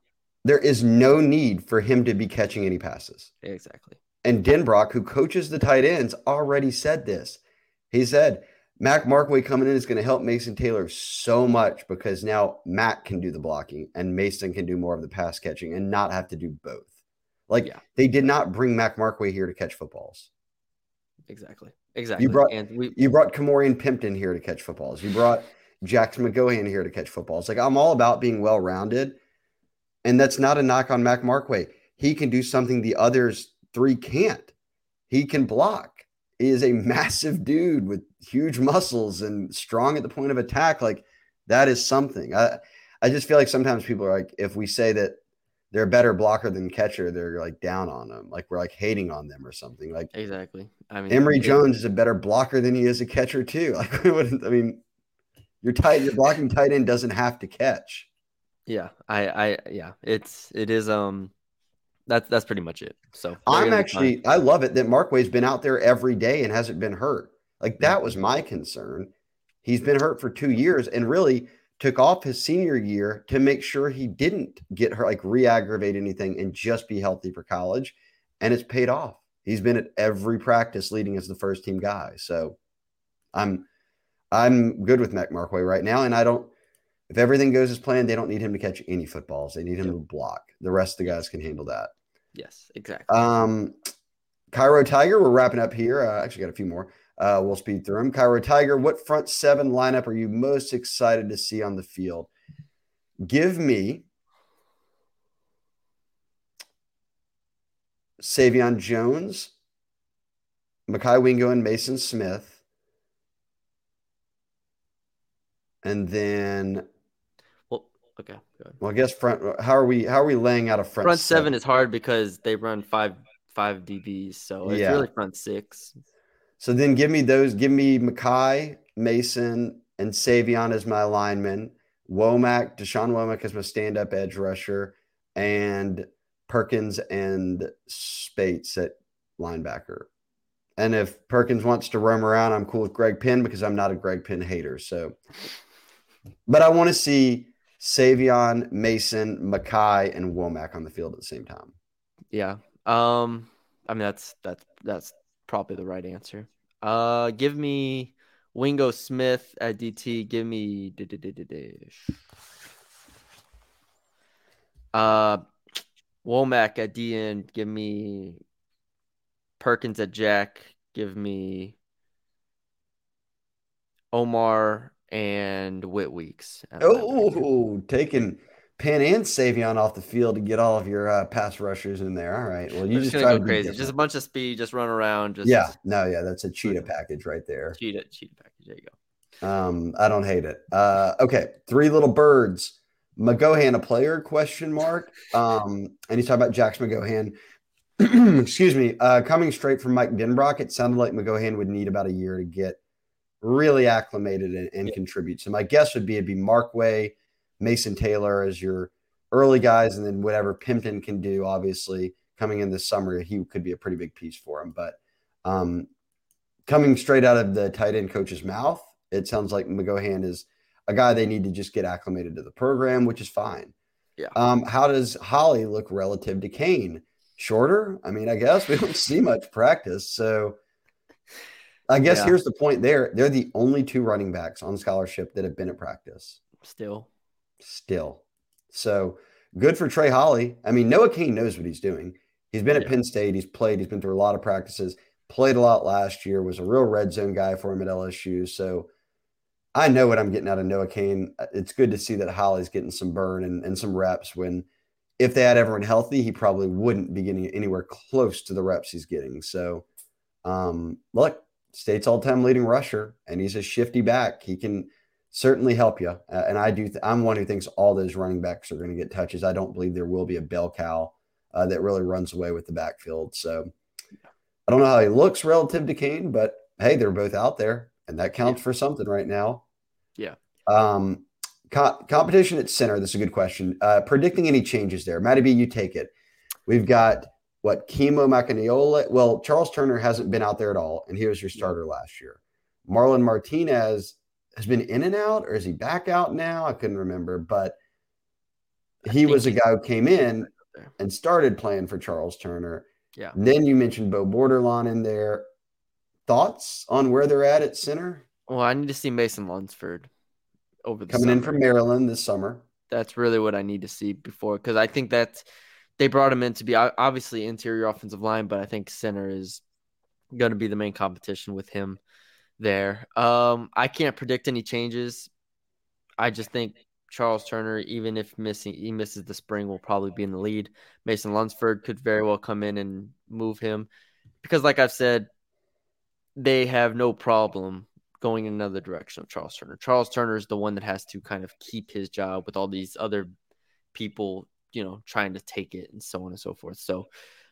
There is no need for him to be catching any passes. Exactly. And Denbrock, who coaches the tight ends, already said this. He said, Mac Markway coming in is going to help Mason Taylor so much because now Mac can do the blocking and Mason can do more of the pass catching and not have to do both. Like, yeah. they did not bring Mac Markway here to catch footballs. Exactly. Exactly. You brought, and we, you brought Camorian Pimpton here to catch footballs. You brought Jackson McGohan here to catch footballs. Like, I'm all about being well-rounded, and that's not a knock on Mac Markway. He can do something the others three can't. He can block. He is a massive dude with huge muscles and strong at the point of attack. Like, that is something. I, I just feel like sometimes people are like, if we say that they're a better blocker than catcher, they're like down on them. Like, we're like hating on them or something. Like, exactly. I mean, Emory Jones is a better blocker than he is a catcher too. Like, we wouldn't, I mean, your tight, your blocking tight end doesn't have to catch. Yeah. I, I, yeah, it's, it is, um, That's that's pretty much it. So I'm actually I love it that Markway's been out there every day and hasn't been hurt. Like, that was my concern. He's been hurt for two years and really took off his senior year to make sure he didn't get hurt, like re-aggravate anything, and just be healthy for college. And it's paid off. He's been at every practice leading as the first team guy. So I'm I'm good with Mac Markway right now, and I don't. If everything goes as planned, they don't need him to catch any footballs. They need him yep. to block. The rest of the guys can handle that. Yes, exactly. Um, Cairo Tiger, we're wrapping up here. I uh, actually got a few more. Uh, we'll speed through them. Cairo Tiger, what front seven lineup are you most excited to see on the field? Give me Savion Jones, Makai Wingo, and Mason Smith. And then, well, okay. Go ahead. Well, I guess front. How are we? How are we laying out a front? Front seven, seven is hard because they run five five D Bs, so it's yeah. really front six. So then, give me those. Give me Makai, Mason, and Savion as my linemen. Womack, Da'Shawn Womack as my stand-up edge rusher, and Perkins and Speights at linebacker. And if Perkins wants to roam around, I'm cool with Greg Penn because I'm not a Greg Penn hater. So. But I want to see Savion, Mason, Makai, and Womack on the field at the same time. Yeah. Um, I mean, that's that's that's probably the right answer. Uh, give me Wingo Smith at D T. Give me uh, Womack at D N. Give me Perkins at Jack. Give me Omar and Whit Weeks. Oh, taking Penn and Savion off the field to get all of your uh, pass rushers in there. All right. Well, you just, just try to go crazy. Just a bunch of speed, just run around. Just yeah. No, yeah, that's a cheetah package right there. Cheetah, cheetah package. There you go. Um, I don't hate it. Uh, okay, three little birds. McGohan, a player? Question mark. Um, and he's talking about Jax McGohan. Excuse me. Uh, coming straight from Mike Denbrock, it sounded like McGohan would need about a year to get really acclimated and, and yeah. contribute. So my guess would be it'd be Markway, Mason Taylor as your early guys, and then whatever Pimpton can do, obviously, coming in this summer, he could be a pretty big piece for him. But um, coming straight out of the tight end coach's mouth, it sounds like McGohan is a guy they need to just get acclimated to the program, which is fine. Yeah. Um, how does Holly look relative to Kane? Shorter? I mean, I guess we don't see much practice, so – I guess yeah. here's the point there. They're the only two running backs on scholarship that have been at practice. Still. Still. So good for Trey Holly. I mean, Noah Kane knows what he's doing. He's been yeah. at Penn State. He's played. He's been through a lot of practices. Played a lot last year. Was a real red zone guy for him at L S U. So I know what I'm getting out of Noah Kane. It's good to see that Holly's getting some burn and, and some reps when if they had everyone healthy, he probably wouldn't be getting anywhere close to the reps he's getting. So, um, look, State's all-time leading rusher, and he's a shifty back. He can certainly help you. Uh, and I do. Th- I'm one who thinks all those running backs are going to get touches. I don't believe there will be a bell cow uh, that really runs away with the backfield. So I don't know how he looks relative to Kane, but hey, they're both out there, and that counts yeah. for something right now. Yeah. Um, co- competition at center. That's a good question. Uh, predicting any changes there, Maddie B, you take it. We've got. What, Kemo Macaniole? Well, Charles Turner hasn't been out there at all, and he was your starter last year. Marlon Martinez has been in and out, or is he back out now? I couldn't remember, but he was a guy who came in and started playing for Charles Turner. Yeah. And then you mentioned Bo Borderline in there. Thoughts on where they're at at center? Well, I need to see Mason Lunsford over the coming summer. in from Maryland this summer. That's really what I need to see before, because I think that's – they brought him in to be obviously interior offensive line, but I think center is going to be the main competition with him there. Um, I can't predict any changes. I just think Charles Turner, even if missing he misses the spring, will probably be in the lead. Mason Lunsford could very well come in and move him because, like I've said, they have no problem going in another direction of Charles Turner. Charles Turner is the one that has to kind of keep his job with all these other people, you know, trying to take it and so on and so forth. So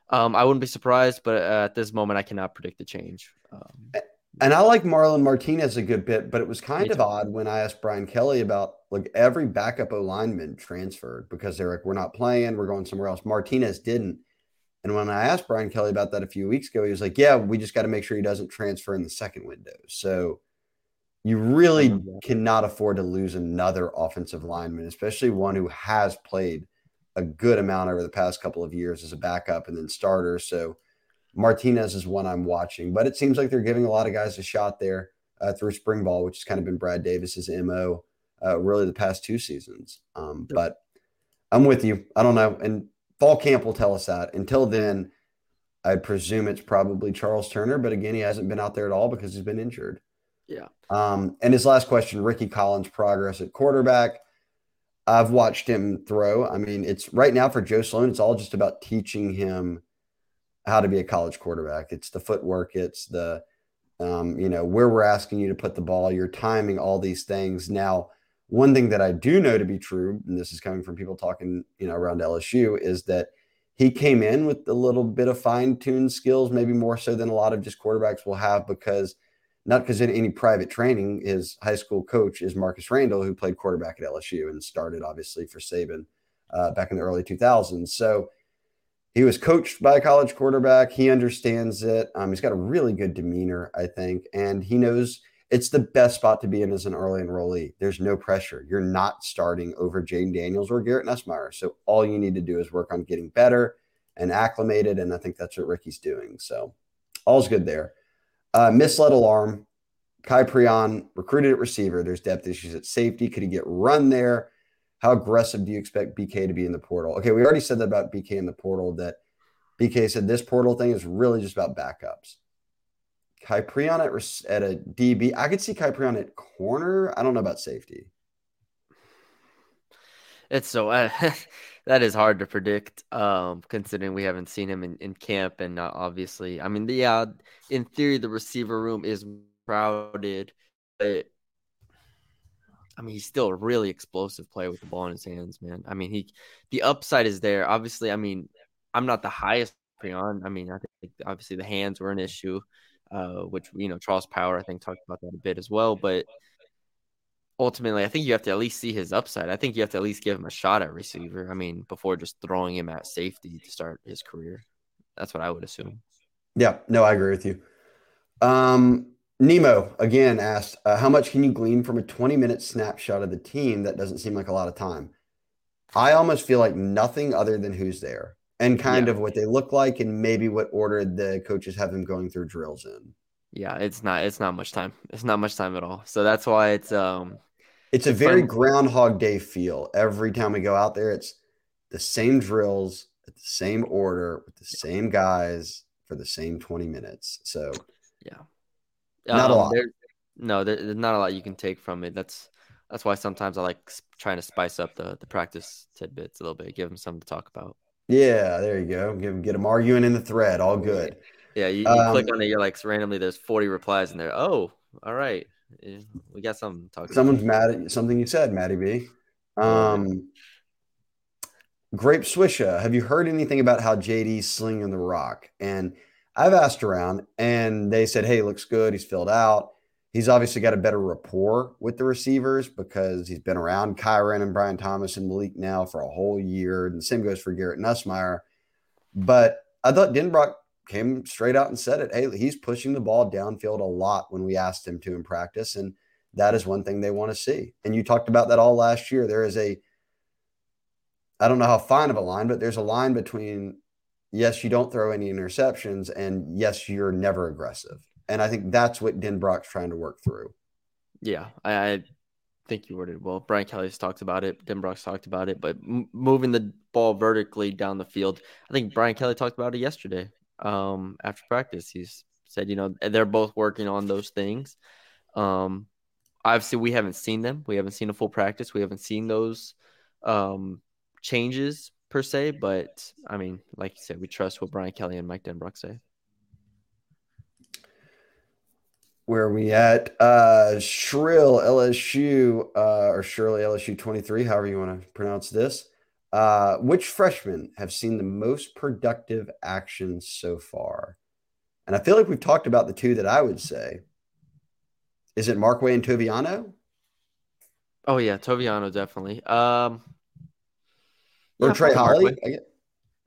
um, I wouldn't be surprised, but uh, at this moment I cannot predict the change. Um, and I like Marlon Martinez a good bit, but it was kind of odd when I asked Brian Kelly about like every backup O-lineman transferred because they're like, we're not playing, we're going somewhere else. Martinez didn't. And when I asked Brian Kelly about that a few weeks ago, he was like, yeah, we just got to make sure he doesn't transfer in the second window. So you really cannot afford to lose another offensive lineman, especially one who has played a good amount over the past couple of years as a backup and then starter. So Martinez is one I'm watching, but it seems like they're giving a lot of guys a shot there uh, through spring ball, which has kind of been Brad Davis's M O uh, really the past two seasons. Um, yeah. But I'm with you. I don't know. And fall camp will tell us that. Until then, I presume it's probably Charles Turner. But again, he hasn't been out there at all because he's been injured. Yeah. Um, and his last question, Ricky Collins' progress at quarterback. I've watched him throw. I mean, it's right now for Joe Sloan, it's all just about teaching him how to be a college quarterback. It's the footwork. It's the, um, you know, where we're asking you to put the ball, your timing, all these things. Now, one thing that I do know to be true, and this is coming from people talking, you know, around L S U, is that he came in with a little bit of fine-tuned skills, maybe more so than a lot of just quarterbacks will have, because not because in any private training, his high school coach is Marcus Randall, who played quarterback at L S U and started obviously for Saban uh, back in the early two thousands. So he was coached by a college quarterback. He understands it. Um, he's got a really good demeanor, I think. And he knows it's the best spot to be in as an early enrollee. There's no pressure. You're not starting over Jaden Daniels or Garrett Nussmeier. So all you need to do is work on getting better and acclimated. And I think that's what Ricky's doing. So all's good there. Uh, misled alarm. Kai Prion recruited at receiver. There's depth issues at safety. Could he get run there? How aggressive do you expect B K to be in the portal? Okay, we already said that about B K in the portal, that B K said this portal thing is really just about backups. Kai Prion at, at a D B. I could see Kai Prion at corner. I don't know about safety. It's so uh, that is hard to predict, um, considering we haven't seen him in, in camp, and uh, obviously, I mean, yeah, in theory, the receiver room is crowded, but I mean, he's still a really explosive player with the ball in his hands, man. I mean, he the upside is there. Obviously, I mean, I'm not the highest on. I mean, I think obviously the hands were an issue, uh, which you know Charles Power I think talked about that a bit as well, but. Ultimately, I think you have to at least see his upside. I think you have to at least give him a shot at receiver. I mean, before just throwing him at safety to start his career. That's what I would assume. Yeah, no, I agree with you. Um, Nemo, again, asked, uh, how much can you glean from a twenty-minute snapshot of the team? That doesn't seem like a lot of time. I almost feel like nothing other than who's there and kind yeah. of what they look like and maybe what order the coaches have them going through drills in. Yeah, it's not it's not much time. It's not much time at all. So that's why it's – um. It's a very Groundhog Day feel. Every time we go out there, it's the same drills at the same order with the same guys for the same twenty minutes. So, yeah, not um, a lot. There, no, there, there's not a lot you can take from it. That's that's why sometimes I like trying to spice up the, the practice tidbits a little bit, give them something to talk about. Yeah, there you go. Give get them arguing in the thread. All good. Yeah, you, you um, click on it, you're like randomly. There's forty replies in there. Oh, all right. Yeah, we got something to talk Someone's about. Someone's mad at something you said, Maddie B. Um, Grape Swisha, have you heard anything about how J D's slinging the rock? And I've asked around, and they said, hey, looks good. He's filled out. He's obviously got a better rapport with the receivers because he's been around Kyren and Brian Thomas and Malik now for a whole year. And the same goes for Garrett Nussmeier. But I thought Denbrock came straight out and said it. Hey, he's pushing the ball downfield a lot when we asked him to in practice. And that is one thing they want to see. And you talked about that all last year. There is a, I don't know how fine of a line, but there's a line between, yes, you don't throw any interceptions and yes, you're never aggressive. And I think that's what Denbrock's trying to work through. Yeah. I, I think you worded it well. Brian Kelly's talked about it. Denbrock's talked about it, but m- moving the ball vertically down the field. I think Brian Kelly talked about it yesterday. Um, after practice, he's said, you know, they're both working on those things. Um, obviously we haven't seen them. We haven't seen a full practice. We haven't seen those, um, changes per se, but I mean, like you said, we trust what Brian Kelly and Mike Denbrock say. Where are we at? Uh, Shrill L S U, uh, or Shirley L S U twenty-three, however you want to pronounce this. Uh, which freshmen have seen the most productive actions so far? And I feel like we've talked about the two that I would say. Is it Markway and Toviano? Oh, yeah, Toviano, definitely. Um, or yeah, Trey Holly? I get...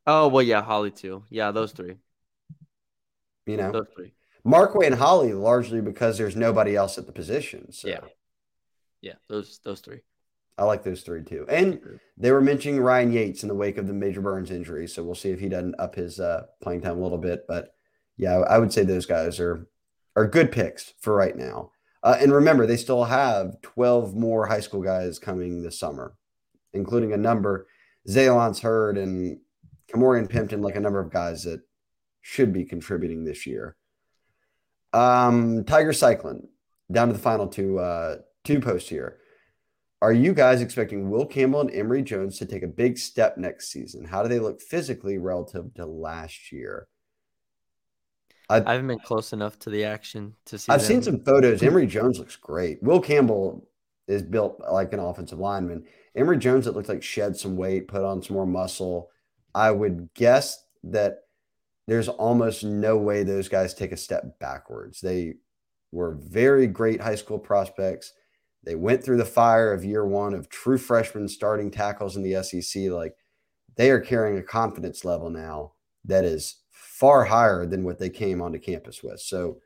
Oh, well, yeah, Holly, too. Yeah, those three. You know, those three. Markway and Holly, largely because there's nobody else at the position. So. Yeah, yeah, those those three. I like those three, too. And they were mentioning Ryan Yates in the wake of the Major Burns injury, so we'll see if he doesn't up his uh, playing time a little bit. But, yeah, I would say those guys are, are good picks for right now. Uh, and remember, they still have twelve more high school guys coming this summer, including a number, Zaylon's Hurd and Camorian Pimpton, like a number of guys that should be contributing this year. Um, Tiger Cycling, down to the final two, uh, two posts here. Are you guys expecting Will Campbell and Emory Jones to take a big step next season? How do they look physically relative to last year? I, I haven't been close enough to the action to see. I've them. seen some photos. Emory Jones looks great. Will Campbell is built like an offensive lineman. Emory Jones, it looks like, shed some weight, put on some more muscle. I would guess that there's almost no way those guys take a step backwards. They were very great high school prospects. They went through the fire of year one of true freshmen starting tackles in the S E C. Like, they are carrying a confidence level now that is far higher than what they came onto campus with. So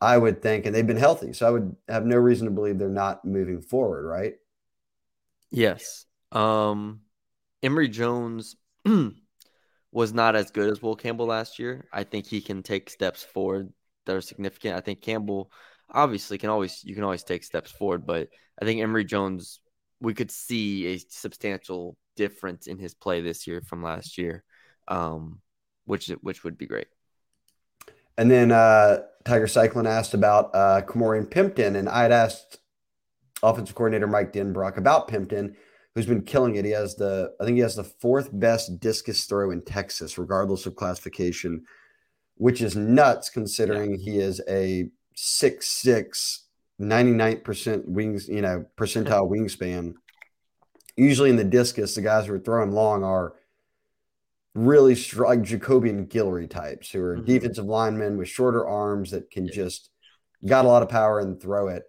I would think, and they've been healthy, so I would have no reason to believe they're not moving forward, right? Yes. Um, Emory Jones was not as good as Will Campbell last year. I think he can take steps forward that are significant. I think Campbell obviously can always, you can always take steps forward, but I think Emory Jones, we could see a substantial difference in his play this year from last year. Um, Which which would be great. And then uh, Tiger Cyclone asked about uh, Camorian Pimpton, and I had asked offensive coordinator Mike Denbrock about Pimpton, who's been killing it. He has the I think he has the fourth best discus throw in Texas, regardless of classification, which is nuts considering yeah. he is a six six, ninety-nine percent wings, you know, percentile wingspan. Usually in the discus, the guys who are throwing long are really strong, like Jacobian Guillory types who are mm-hmm. defensive linemen with shorter arms that can yeah. just got a lot of power and throw it.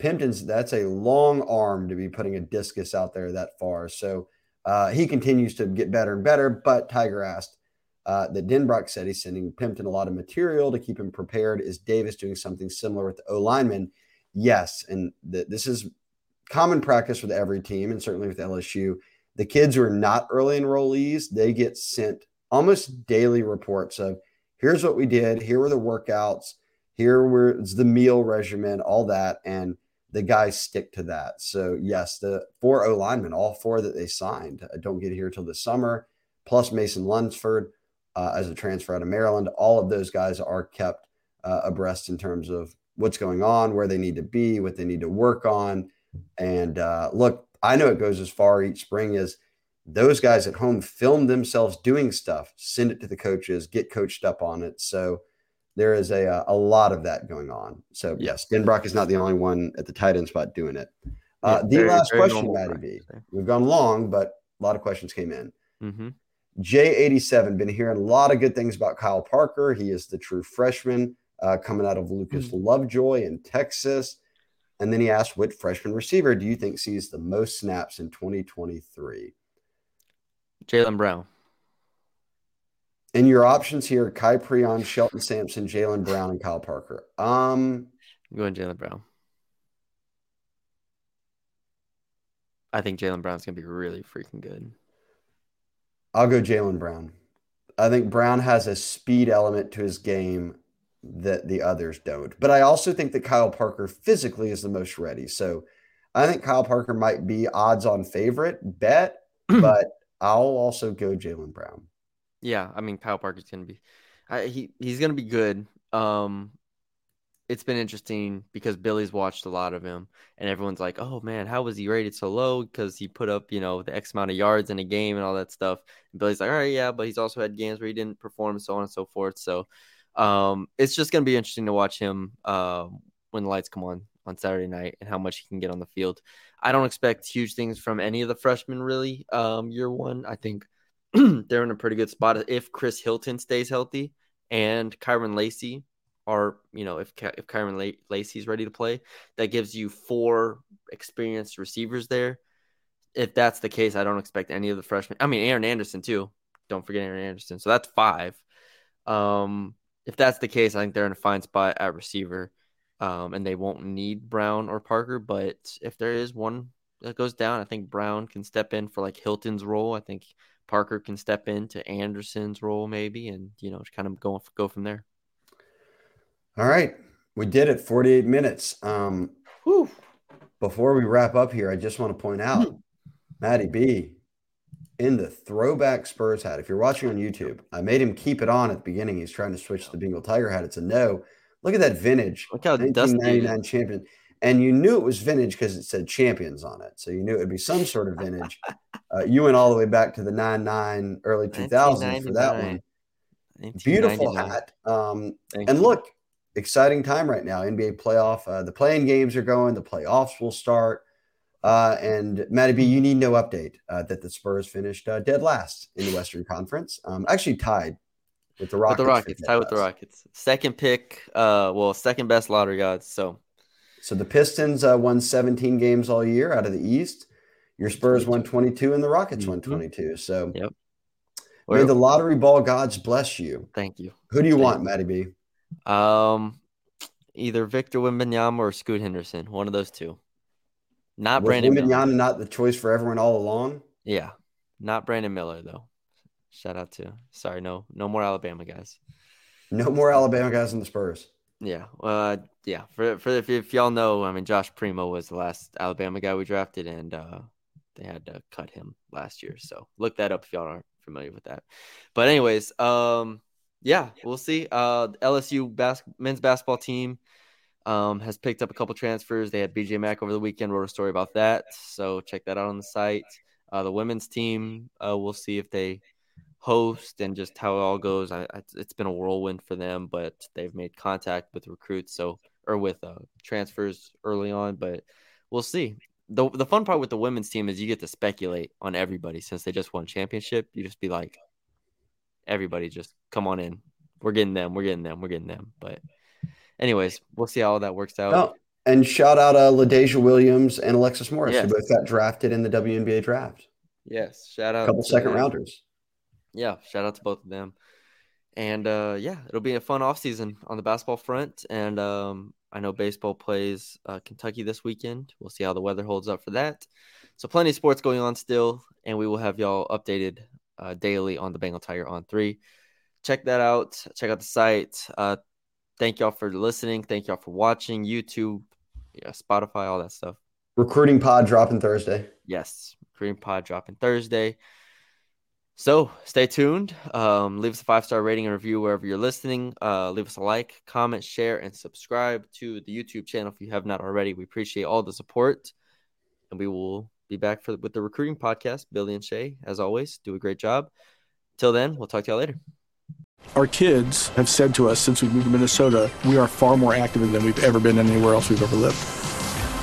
Pimpton's, that's a long arm to be putting a discus out there that far. So uh, he continues to get better and better, but Tiger asked uh, that Denbrock said he's sending Pimpton a lot of material to keep him prepared. Is Davis doing something similar with the O-linemen? Yes. And th- this is common practice with every team and certainly with L S U. The kids who are not early enrollees, they get sent almost daily reports of here's what we did, here were the workouts, here was the meal regimen, all that, and the guys stick to that. So, yes, the four O-linemen, all four that they signed, don't get here till the summer, plus Mason Lunsford uh, as a transfer out of Maryland. All of those guys are kept uh, abreast in terms of what's going on, where they need to be, what they need to work on, and uh, look, I know it goes as far each spring as those guys at home film themselves doing stuff, send it to the coaches, get coached up on it. So there is a a lot of that going on. So yes, Denbrock is not the only one at the tight end spot doing it. Uh, yeah, the very, last very question, Maddie B. We've gone long, but a lot of questions came in. Mm-hmm. J eighty-seven, been hearing a lot of good things about Kyle Parker. He is the true freshman uh, coming out of Lucas mm-hmm. Lovejoy in Texas. And then he asked, what freshman receiver do you think sees the most snaps in twenty twenty-three? Jaylen Brown. And your options here, Kai Prion, Shelton Sampson, Jaylen Brown, and Kyle Parker. Um, I'm going Jaylen Brown. I think Jaylen Brown's going to be really freaking good. I'll go Jaylen Brown. I think Brown has a speed element to his game that the others don't. But I also think that Kyle Parker physically is the most ready. So I think Kyle Parker might be odds on favorite bet, but I'll also go Jaylen Brown. Yeah. I mean, Kyle Parker's going to be, I, he he's going to be good. Um, it's been interesting because Billy's watched a lot of him and everyone's like, oh man, how was he rated so low? Cause he put up, you know, the X amount of yards in a game and all that stuff. And Billy's like, all right, yeah, but he's also had games where he didn't perform, so on and so forth. So, Um, it's just going to be interesting to watch him uh, when the lights come on on Saturday night and how much he can get on the field. I don't expect huge things from any of the freshmen, really, um, year one. I think they're in a pretty good spot if Chris Hilton stays healthy and Kyren Lacy are, you know, if if Kyren Lacy is ready to play, that gives you four experienced receivers there. If that's the case, I don't expect any of the freshmen. I mean, Aaron Anderson, too. Don't forget Aaron Anderson. So that's five. Um, If that's the case, I think they're in a fine spot at receiver, um, and they won't need Brown or Parker. But if there is one that goes down, I think Brown can step in for like Hilton's role. I think Parker can step into Anderson's role maybe, and you know, just kind of go go from there. All right, We did it, forty-eight minutes. Um, Whew. Before we wrap up here, I just want to point out Maddie B in the throwback Spurs hat. If you're watching on YouTube, I made him keep it on at the beginning. He's trying to switch to the Bengal Tiger hat. It's a no. Look at that vintage. Look how nineteen ninety-nine champion. And you knew it was vintage because it said champions on it. So you knew it would be some sort of vintage. uh, you went all the way back to the nine nine, early two thousands for that one. Beautiful hat. Um, and look, exciting time right now. N B A playoff. Uh, the play-in games are going. The playoffs will start. Uh, and, Matty B, you need no update uh, that the Spurs finished uh, dead last in the Western Conference. Um, actually tied with the Rockets. With the Rockets. Tied with the Rockets. Second pick. Uh, well, second best lottery odds. So. So the Pistons uh, won seventeen games all year out of the East. Your Spurs won twenty-two and the Rockets won twenty-two. So yep. May the lottery ball gods bless you. Thank you. Who do you Thank want, Matty B? Um, either Victor Wembanyama or Scoot Henderson. One of those two. Not Was Brandon Wembanyama Miller. Not the choice for everyone all along? Yeah. Not Brandon Miller, though. Shout out to. Sorry, no. No more Alabama guys. No more Alabama guys in the Spurs. Yeah, uh, yeah. For for if, if y'all know, I mean, Josh Primo was the last Alabama guy we drafted, and uh, they had to cut him last year. So look that up if y'all aren't familiar with that. But anyways, um, yeah, we'll see. Uh, L S U bas- men's basketball team um, has picked up a couple transfers. They had B J Mack over the weekend. Wrote a story about that, so check that out on the site. Uh, the women's team, uh, we'll see if they host and just how it all goes. I, I, it's been a whirlwind for them, but they've made contact with recruits, so or with uh, transfers early on. But we'll see. the The fun part with the women's team is you get to speculate on everybody since they just won championship. You just be like, everybody, just come on in. We're getting them. We're getting them. We're getting them. But anyways, we'll see how all that works out. Oh, and shout out uh, LaDasia Williams and Alexis Morris, yes, who both got drafted in the W N B A draft. Yes, shout out a couple second them. rounders. Yeah, shout out to both of them. And, uh, yeah, it'll be a fun offseason on the basketball front. And um, I know baseball plays uh, Kentucky this weekend. We'll see how the weather holds up for that. So plenty of sports going on still, and we will have y'all updated uh, daily on the Bengal Tiger on three. Check that out. Check out the site. Uh, thank y'all for listening. Thank y'all for watching. YouTube, yeah, Spotify, all that stuff. Recruiting pod dropping Thursday. Yes, recruiting pod dropping Thursday. So stay tuned. Um, leave us a five-star rating and review wherever you're listening. Uh, leave us a like, comment, share, and subscribe to the YouTube channel if you have not already. We appreciate all the support. And we will be back for, with the recruiting podcast. Billy and Shay, as always, do a great job. Till then, we'll talk to y'all later. Our kids have said to us since we moved to Minnesota, we are far more active than we've ever been anywhere else we've ever lived.